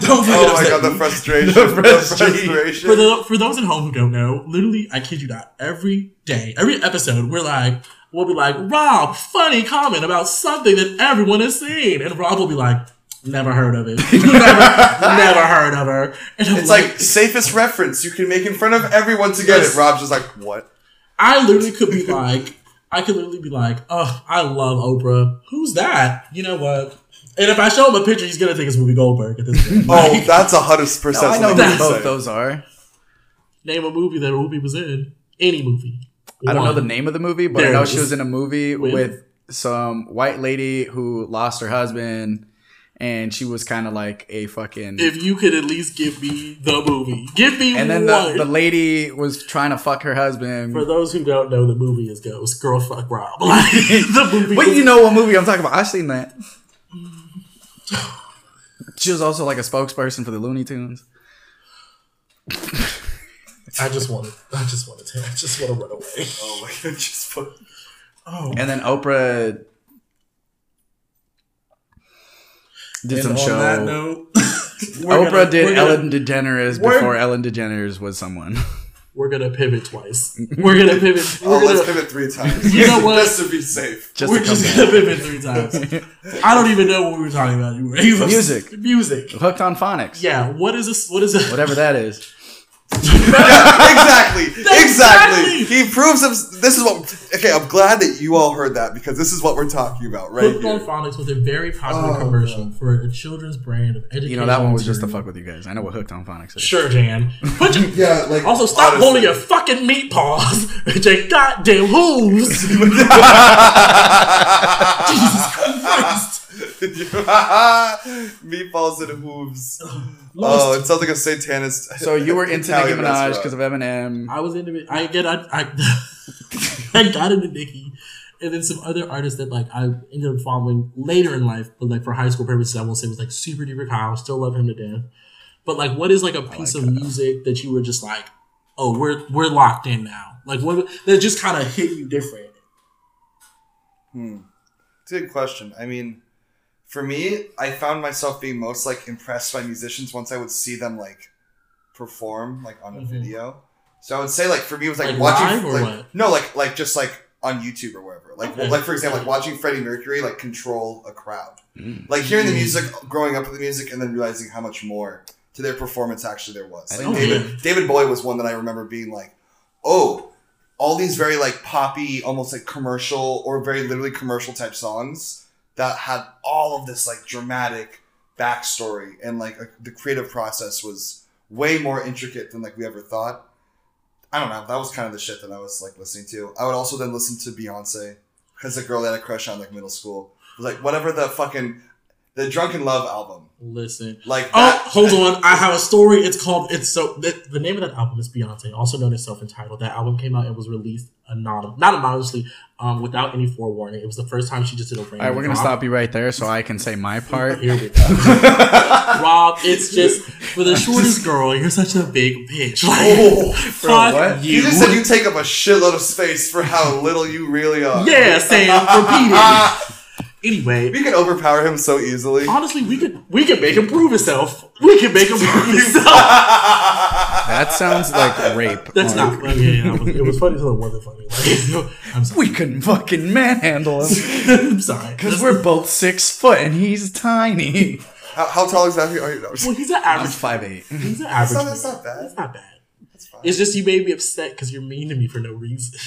don't oh my god, the frustration, the frustration. The frustration. For, the, for those at home who don't know, literally, I kid you not, every day, every episode, we're like, we'll be like, Rob, funny comment about something that everyone has seen. And Rob will be like, never heard of it. never, never heard of her. And it's like, like, safest reference you can make in front of everyone to get yes. it. Rob's just like, what? I literally could be like, I could literally be like, oh, I love Oprah. Who's that? You know what? And if I show him a picture, he's going to think it's Ruby Goldberg at this point. Like, oh, that's one hundred percent. No, I know who both those are. Name a movie that Ruby was in. Any movie. One. I don't know the name of the movie, but there I know she was in a movie with, with some white lady who lost her husband, and she was kind of like a fucking... If you could at least give me the movie. Give me one. And then one. The, the lady was trying to fuck her husband. For those who don't know, the movie is Ghost. Girl, fuck Rob. Like, the movie. Wait, you know what movie I'm talking about? I've seen that. She was also like a spokesperson for the Looney Tunes. I just want to. I just want to. I just want to run away. Oh my god! Just put, oh. And then Oprah did and some on show. That note, Oprah gonna, did Ellen gonna, DeGeneres before Ellen DeGeneres was someone. We're gonna pivot twice. We're gonna pivot. We're oh, gonna, let's pivot three times. You know what? Just to be safe. Just we're just gonna pivot three times. I don't even know what we were talking about anymore. Music. Music. Hooked on phonics. Yeah. What is this? What is it? Whatever that is. Yeah, exactly, exactly. He proves him. This is what. Okay, I'm glad that you all heard that because this is what we're talking about, right? Football Phonics was a very popular oh, commercial no. for a children's brand of education. You know that one was just to fuck with you guys. I know what Hooked on Phonics is. Sure, Jan. But you, yeah, like also stop honestly. holding your fucking meat paws with your goddamn hooves. Jesus Christ. Meatballs and hooves. Oh, it sounds like a satanist. So you were into Nicki Minaj because of Eminem. I was into it. I get. I I, I got into Nicki, and then some other artists that like I ended up following later in life, but like for high school purposes, I will say was like super duper Kyle. Still love him to death. But like, what is like a piece like of that. music that you were just like, oh, we're we're locked in now. Like what that just kind of hit you different. Hmm. It's a good question. I mean. For me, I found myself being most like impressed by musicians once I would see them like perform like on a mm-hmm. video. So I would say like for me it was like, like watching or like, what? no like like just like on YouTube or wherever. Like okay. well, like for example like watching Freddie Mercury like control a crowd. Mm. Like hearing mm. the music, growing up with the music, and then realizing how much more to their performance actually there was. Like David mean. David Bowie was one that I remember being like, oh, all these very like poppy, almost like commercial or very literally commercial type songs. That had all of this like dramatic backstory and like a, the creative process was way more intricate than like we ever thought. I don't know. That was kind of the shit that I was like listening to. I would also then listen to Beyonce because the girl that I had a crush on like middle school was like whatever the fucking the Drunken Love album. Listen, like that, oh hold on, I have a story. It's called it's so the, the name of that album is Beyonce, also known as Self Entitled. That album came out and was released. Anon- not anonymously, um, without any forewarning. It was the first time she just did a brand. All right, we're going to stop you right there so I can say my part. Here we go. Rob, it's just, for the shortest girl, you're such a big bitch. Like, oh, fuck bro, what? You. You just said you take up a shitload of space for how little you really are. Yeah, Sam, repeat it. Anyway, we could overpower him so easily. Honestly, we could we could make him prove himself. We could make him prove himself. That sounds like rape. That's Mark. not funny. Yeah, yeah, it, was, it was funny until it wasn't funny. Like, I'm sorry. We couldn't fucking manhandle him. I'm sorry, because we're both six foot and he's tiny. How, how tall exactly are you? No, well, he's an average five eight. He's an average. Not, that's not bad. That's not bad. That's fine. It's just you made me upset because you're mean to me for no reason.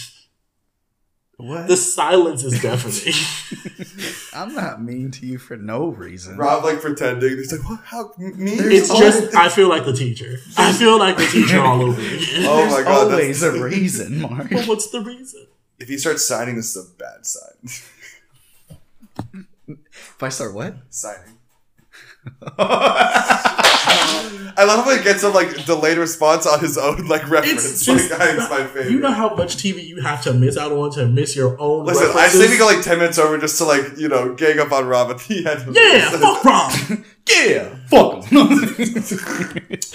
What? The silence is deafening. I'm not mean to you for no reason. Rob, like, pretending. He's like, what? How mean? It's just, I feel like the teacher. I feel like the teacher all over again. Oh, my God. There's always a reason, Mark. Well, what's the reason? If you start signing, this is a bad sign. If I start what? Signing. I love how he gets a like delayed response on his own like reference. It's just, like, it's my favorite. You know how much T V you have to miss out on to miss your own. Listen, references? I say we go like ten minutes over just to like you know gang up on Rob at the end. Yeah, fuck Rob. Yeah, fuck him.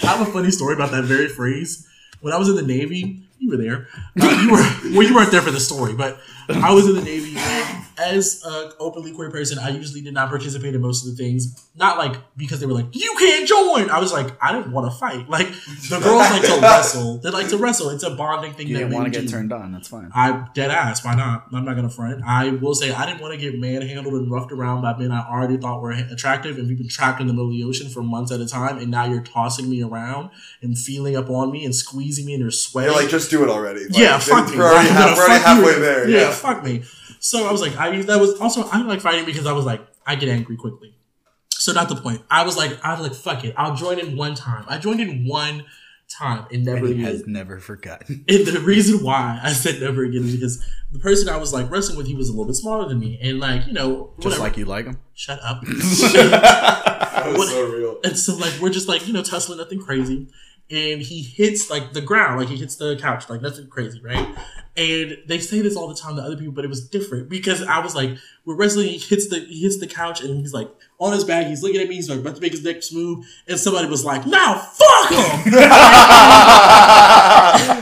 I have a funny story about that very phrase. When I was in the Navy, you were there. Uh, you were well, you weren't there for the story, but I was in the Navy. And as an openly queer person, I usually did not participate in most of the things. Not like because they were like, "You can't join." I was like, I didn't want to fight. Like the girls like to wrestle. They like to wrestle. It's a bonding thing. You that didn't want to get do. turned on. That's fine. I dead ass. Why not? I'm not gonna front. I will say I didn't want to get manhandled and roughed around by men I already thought were attractive, and we've been trapped in the middle of the ocean for months at a time. And now you're tossing me around and feeling up on me and squeezing me and you're sweating. You're like, just do it already. Like, yeah, fuck me. We're already, half, fuck we're already halfway you. there. Yeah. yeah. Fuck me. So I was like, I that was also I didn't like fighting because I was like, I get angry quickly. So not the point. I was like, I was like, fuck it. I'll join in one time. I joined in one time and never and again. Has never forgotten. And the reason why I said never again is because the person I was like wrestling with, he was a little bit smaller than me, and like you know, whatever. Just like you like him. Shut up. That was so real. And so like we're just like you know tussling, nothing crazy. And he hits like the ground, like he hits the couch, like nothing crazy, right? And they say this all the time to other people, but it was different because I was like, we're wrestling. He hits the he hits the couch, and he's like on his back. He's looking at me. He's like about to make his next move, and somebody was like, "Now fuck him!"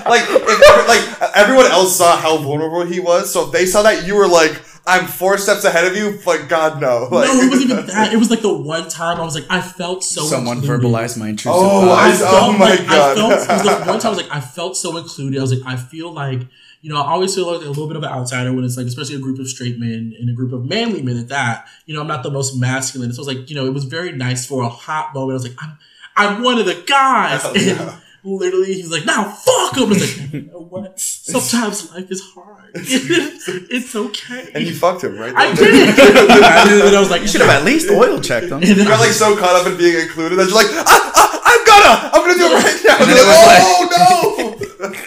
Like, if, like everyone else saw how vulnerable he was, so if they saw that, you were like, I'm four steps ahead of you, but God, no. Like, no, it wasn't even that. It was like the one time I was like, I felt so Someone included. verbalized my intrusive oh, I, I felt, oh, my like, God. I felt, it was like one time I was like, I felt so included. I was like, I feel like, you know, I always feel like a little bit of an outsider when it's like, especially a group of straight men and a group of manly men at that. You know, I'm not the most masculine. So I was like, you know, it was very nice for a hot moment. I was like, I'm, I'm one of the guys. Oh, and, yeah. literally, he's like, "Now fuck him." It's like, you know what? Sometimes life is hard. It's okay. And you fucked him, right? I did. I did. And I was like, you should have at least oil checked him. You got like so caught up in being included that you're like, ah, ah, I'm gonna, I'm gonna do it right now. And and like, like, oh no!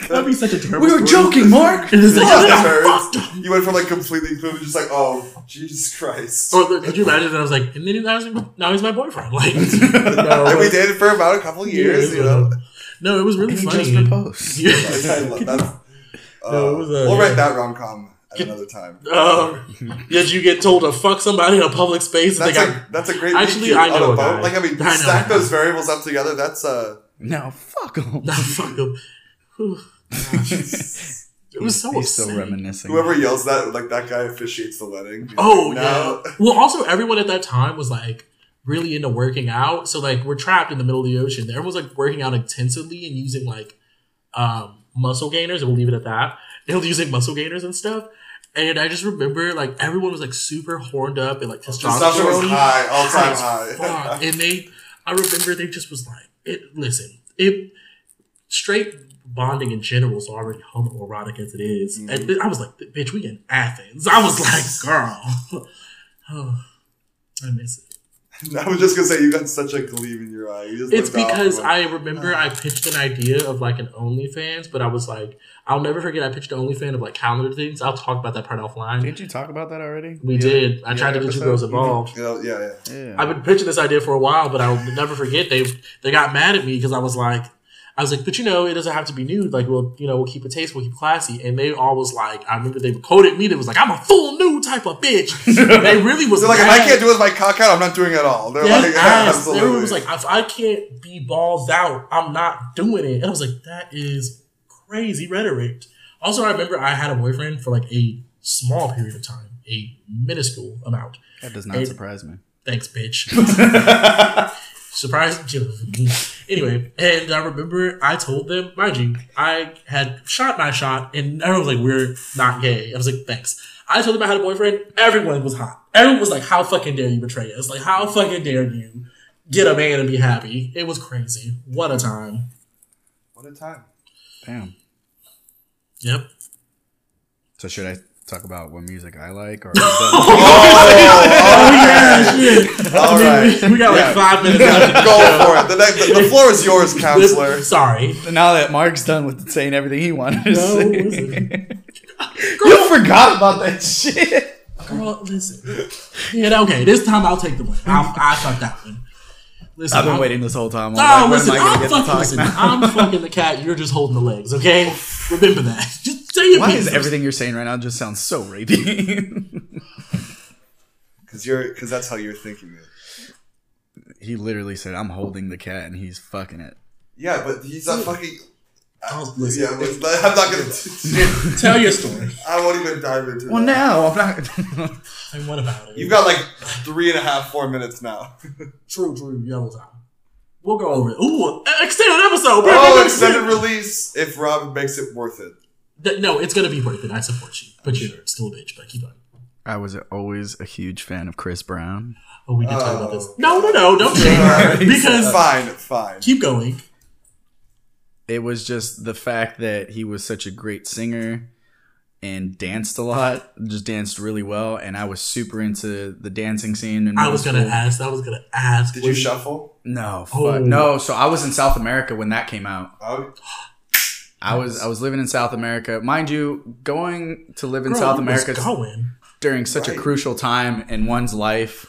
That'd be such a terrible. We were story. Joking, Mark. And it's like, oh, I fucked him. You went from like completely included, just like, oh Jesus Christ. Or look, could you imagine? And I was like, and then now he's, now he's my boyfriend. Like, no, and we dated for about a couple years, years you know. No, it was really funny. Just proposed. Yeah. I love that. Uh, no, it was, uh, we'll yeah. write that rom-com at another time. Uh, did you get told to fuck somebody in a public space? That's, like, a, that's a great actually, I know on a boat. Like, I mean, I stack those variables up together. That's uh, no, fuck them. No, fuck them. It was so He's still reminiscing. Whoever yells that, like, that guy officiates the wedding. Oh, like, no. Yeah. Well, also, everyone at that time was like, really into working out, so like we're trapped in the middle of the ocean. Everyone's like working out intensively and using like um, muscle gainers, and we'll leave it at that. They were using muscle gainers and stuff, and I just remember like everyone was like super horned up and like testosterone was high, all time high. Fuck. And they, I remember they just was like, it. Listen, it straight bonding in general is already homoerotic as it is, mm. and I was like, bitch, we in Athens. I was like, girl, oh, I miss it. I was just going to say, you got such a gleam in your eye. You just it's because I remember I pitched an idea of like an OnlyFans, but I was like, I'll never forget I pitched an OnlyFans of like calendar things. I'll talk about that part offline. Didn't you talk about that already? We yeah. did. I yeah, tried to get you girls involved. Yeah, yeah, yeah. I've been pitching this idea for a while, but I'll never forget they they got mad at me because I was like, I was like, but you know, it doesn't have to be nude. Like, we'll, you know, we'll keep it tasteful, we'll keep classy. And they all was like, I remember they quoted me. They was like, I'm a full nude type of bitch. They really was. They're like, if I can't do it with my cock out, I'm not doing it at all. They're like, absolutely. Everyone was like, if I can't be balls out, I'm not doing it. And I was like, that is crazy rhetoric. Also, I remember I had a boyfriend for like a small period of time, a minuscule amount. That does not and, surprise me. Thanks, bitch. Surprise. Anyway, and I remember I told them, mind you, I had shot my shot, and everyone was like, we're not gay. I was like, thanks. I told them I had a boyfriend. Everyone was hot. Everyone was like, how fucking dare you betray us? Like, how fucking dare you get a man and be happy? It was crazy. What a time. What a time. Damn. Yep. So should I talk about what music I like? Or oh, oh yeah, shit. All right. We, we got yeah. like five minutes left. Go for it. The, next, the floor is yours, counselor. This, sorry. Now that Mark's done with saying everything he wanted to no, say. Listen. Girl, you forgot about that shit. Girl, listen. Yeah, okay, this time I'll take the win. I'll, I fucked that one. Listen, I've been I'm, waiting this whole time. I'm no, like, listen, am I I'm, fucking, listen I'm fucking the cat. You're just holding the legs, okay? Remember that. Just say it. Why does everything you're saying right now just sound so rapey? Because you're, because that's how you're thinking it. He literally said, "I'm holding the cat," and he's fucking it. Yeah, but he's not fucking. I, listen, yeah, listen, I'm not gonna t- tell your story. I won't even dive into it. Well, now I'm not. And what about it? You've got like three and a half, four minutes now. True, true. Yellow time. We'll go over it. Ooh, extended episode. Oh, extended release. If Rob makes it worth it. Th- no, it's gonna be worth it. I support you, but you're still a bitch. But keep on. I was always a huge fan of Chris Brown. Oh, we did oh. talk about this. No, no, no, don't change because fine, fine. Keep going. It was just the fact that he was such a great singer and danced a lot, just danced really well. And I was super into the dancing scene. And I was going to ask. I was going to ask. Did you shuffle? No. Fuck. Oh. No. So I was in South America when that came out. Oh. I was I was living in South America. Mind you, going to live in Girl, South America going. during such right. a crucial time in one's life.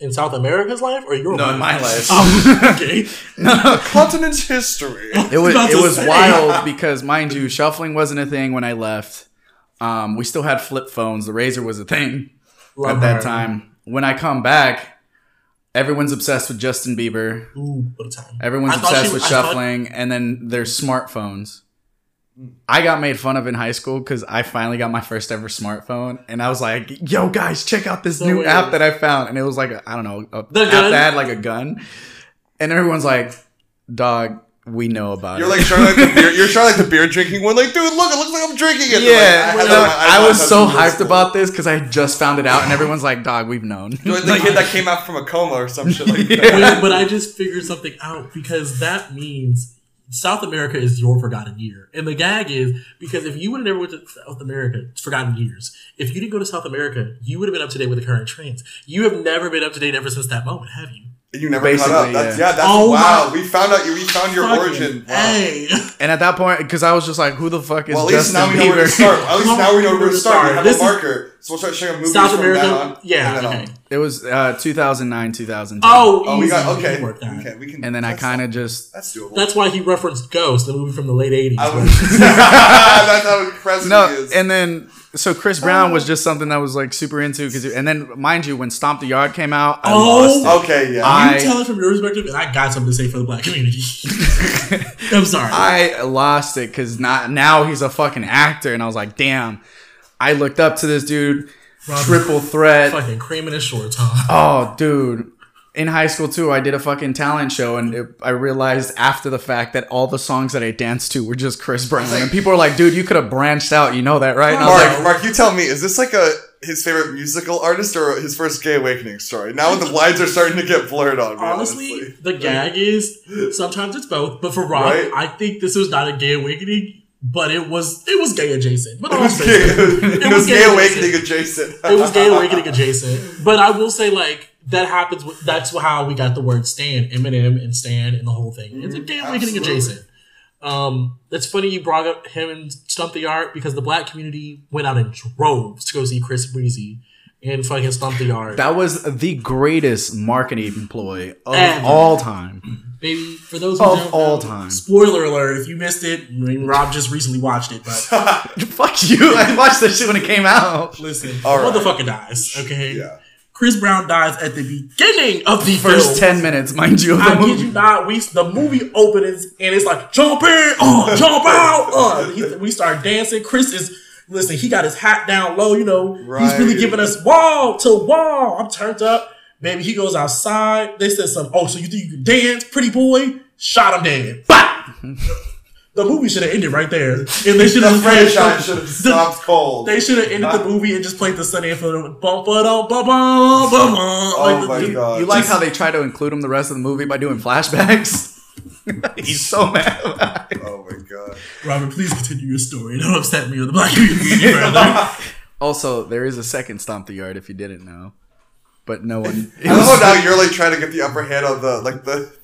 In South America's life or your life? No, in my life. Oh, okay. No. Continent's history. It was, it was wild because, mind you, shuffling wasn't a thing when I left. Um, we still had flip phones. The Razor was a thing Love at that her. time. When I come back, everyone's obsessed with Justin Bieber. Ooh, what a time. Everyone's I obsessed she, with I shuffling. Thought... And then there's smartphones. I got made fun of in high school because I finally got my first ever smartphone, and I was like, "Yo, guys, check out this so new weird. app that I found." And it was like, a, I don't know, a the app gun. that had like a gun, and everyone's like, "Dog, we know about you're it." Like trying like the beer, you're trying like the beer drinking one. Like, dude, look, it looks like I'm drinking it. Yeah, like, I, no, I, I, I was so hyped about this because I just found it out, and everyone's like, "Dog, we've known." The like, kid that came out from a coma or some shit like yeah. that. But I just figured something out because that means South America is your forgotten year. And the gag is, because if you would have never went to South America, it's forgotten years. If you didn't go to South America, you would have been up to date with the current trends. You have never been up to date ever since that moment, have you? You never Basically, caught up. That's, yeah. yeah, that's oh wow. We found out you. We found your origin. Wow. Hey. And at that point, because I was just like, "Who the fuck is?" Well, at least Justin now we know Bieber? Where to start. At least now we know where to start. We have this a marker, so we'll start sharing movies South from America. That on. Yeah. Okay. On. It was uh, two thousand nine, two thousand ten. Oh, oh we got okay. We can okay, we can. And then I kind of just that's doable. That's why he referenced Ghost, the movie from the late eighties. That's how impressive no, he is. And then. So Chris Brown oh. was just something that was like super into because, and then mind you, when Stomp the Yard came out, I oh, lost it. Okay, yeah. I, you tell it from your perspective, and I got something to say for the black community. I'm sorry, I lost it because not now he's a fucking actor, and I was like, damn. I looked up to this dude, Robert, triple threat, fucking creaming his shorts, huh? Oh, dude. In high school, too, I did a fucking talent show, and it, I realized after the fact that all the songs that I danced to were just Chris Brown. And people are like, dude, you could have branched out. You know that, right? And Mark, I was like, Mark, you tell me, is this like a his favorite musical artist or his first gay awakening story? Now the lines are starting to get blurred on me. Honestly, honestly. the gag is sometimes it's both. But for Rob, right? I think this was not a gay awakening. But it was it was gay adjacent. But it was, gay, it it was gay, gay awakening adjacent. adjacent. It was gay awakening adjacent. But I will say, like, that happens. With, that's how we got the word Stan, Eminem and Stan and the whole thing. Mm, it's a gay awakening adjacent. Um, it's funny you brought up him and Stomp the Yard because the black community went out in droves to go see Chris Breezy and fucking Stomp the Yard. That was the greatest marketing ploy of and, all time. Baby, for those who of don't all know, time. Spoiler alert, if you missed it, I mean, Rob just recently watched it, but fuck you, I watched that shit when it came out. Listen, all right. Motherfucker dies, okay? Yeah. Chris Brown dies at the beginning of the first film. ten minutes, mind you, of the I movie. I kid you not, we, the movie opens, and it's like, jump in, oh, jump out, oh. He, we start dancing, Chris is... Listen, he got his hat down low, you know. Right. He's really giving us wall to wall. I'm turned up. Baby, he goes outside. They said something. Oh, so you think you can dance, pretty boy? Shot him dead. Bah! The movie should have ended right there. And they should have franchise should have stopped cold. They should have ended Not- the movie and just played the Sunny for the bum bum bum bum bum. Oh my the, god! You like just, how they try to include him the rest of the movie by doing flashbacks? He's so mad about it. Oh my god. Robert, please continue your story. Don't upset me with the black community, brother. Also, there is a second Stomp the Yard if you didn't know. But no one I don't know now you're like trying to get the upper hand on the like the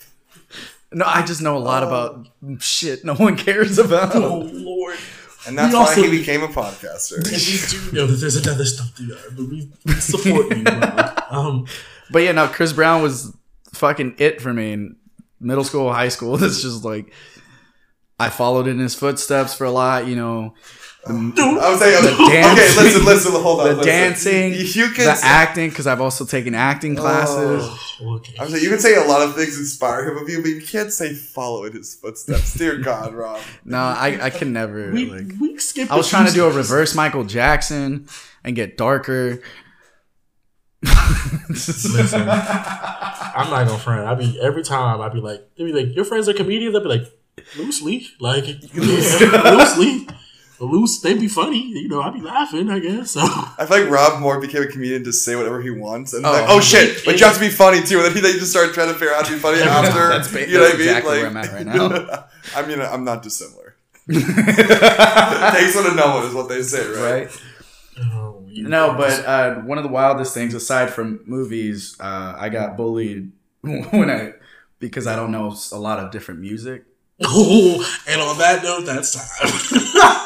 No, I just know a lot oh. about shit no one cares about. Oh lord. And that's we why also, he became a podcaster. And we do know that there's another Stomp the Yard, but we support you, Robert. Um But yeah, no, Chris Brown was fucking it for me and middle school, high school. That's just like I followed in his footsteps for a lot, you know. The, I was saying, the dancing, okay, listen, listen, hold on. The listen. dancing, you can the say, acting, because I've also taken acting classes. Oh, okay. I was saying, you can say a lot of things inspire him of you, but you can't say follow in his footsteps. Dear God, Rob. No, I, I can never. We, like, we skipped I was trying to do a reverse Michael Jackson and get darker. Listen, I'm not gonna front. I be every time I be like, they be like, your friends are comedians. I be like, loosely, like loosely, loose. They be funny, you know. I be laughing, I guess. So I feel like Rob Moore became a comedian to say whatever he wants, and oh, like, oh shit, it, but you have to be funny too. And then he, they just started trying to figure out how to be funny after. That's, ba- you know that's what exactly I mean? Like, where I'm at right now. I mean, I'm not dissimilar. It takes one to know one is what they say, right? Right. Oh, no, but uh, one of the wildest things, aside from movies, uh, I got bullied when I because I don't know a lot of different music. Oh, and on that note, that's time.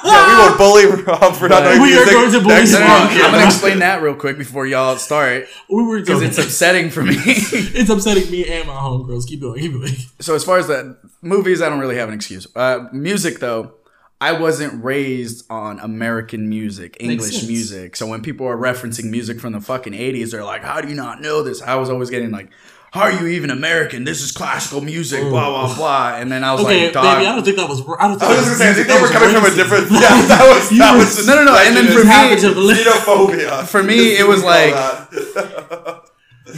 Yeah, we will bully Rob for not knowing music. We are going to bully Rob. I'm going to explain that real quick before y'all start. We were because it's upsetting for me. It's upsetting me and my homegirls. Keep going, keep going. So as far as that movies, I don't really have an excuse. Uh, music, though. I wasn't raised on American music, English music. So when people are referencing music from the fucking eighties, they're like, how do you not know this? I was always getting like, how are you even American? This is classical music, oh. blah, blah, blah. And then I was okay, like, dog. Baby, I don't think that was... I, don't think I was, was going to say, I think they were coming racist. From a different... Yeah, that was... That was just no, no, no. And then for me... Xenophobia. For me, it was like...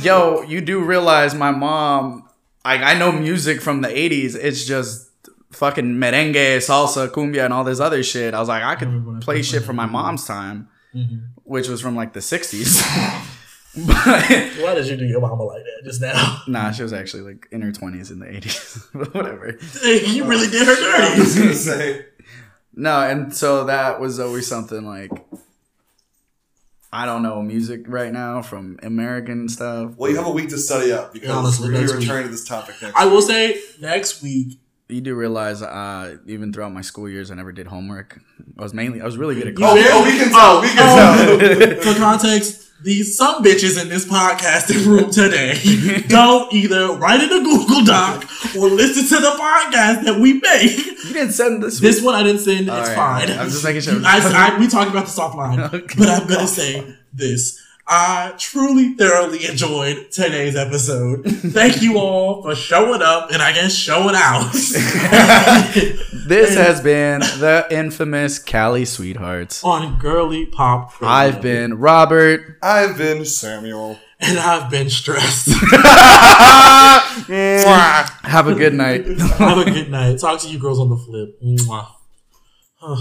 Yo, you do realize my mom... Like, I know music from the eighties. It's just... Fucking merengue, salsa, cumbia, and all this other shit. I was like, I could play shit from my mom's time, mm-hmm. which was from like the sixties. Why did you do your mama like that just now? Nah, she was actually like in her twenties in the eighties, but whatever. You really did her dirty. I was gonna say. No, and so that was always something like, I don't know music right now from American stuff. Well, you have a week to study up because Honestly, we're going to return week. to this topic next I week. I will say next week. You do realize, uh, even throughout my school years, I never did homework. I was mainly, I was really good at college. Oh, we can tell. We can tell. For context, these some bitches in this podcasting room today don't either write in a Google Doc or listen to the podcast that we make. You didn't send this one. This one I didn't send. All it's right, fine. I'm just making sure. I, I, we talked about this offline, okay. But I'm going to say this. I truly, thoroughly enjoyed today's episode. Thank you all for showing up and I guess showing out. This has been the infamous Cali Sweethearts on Girly Pop Radio. I've been Robert. I've been Samuel. And I've been stressed. Have a good night. Have a good night. Talk to you girls on the flip.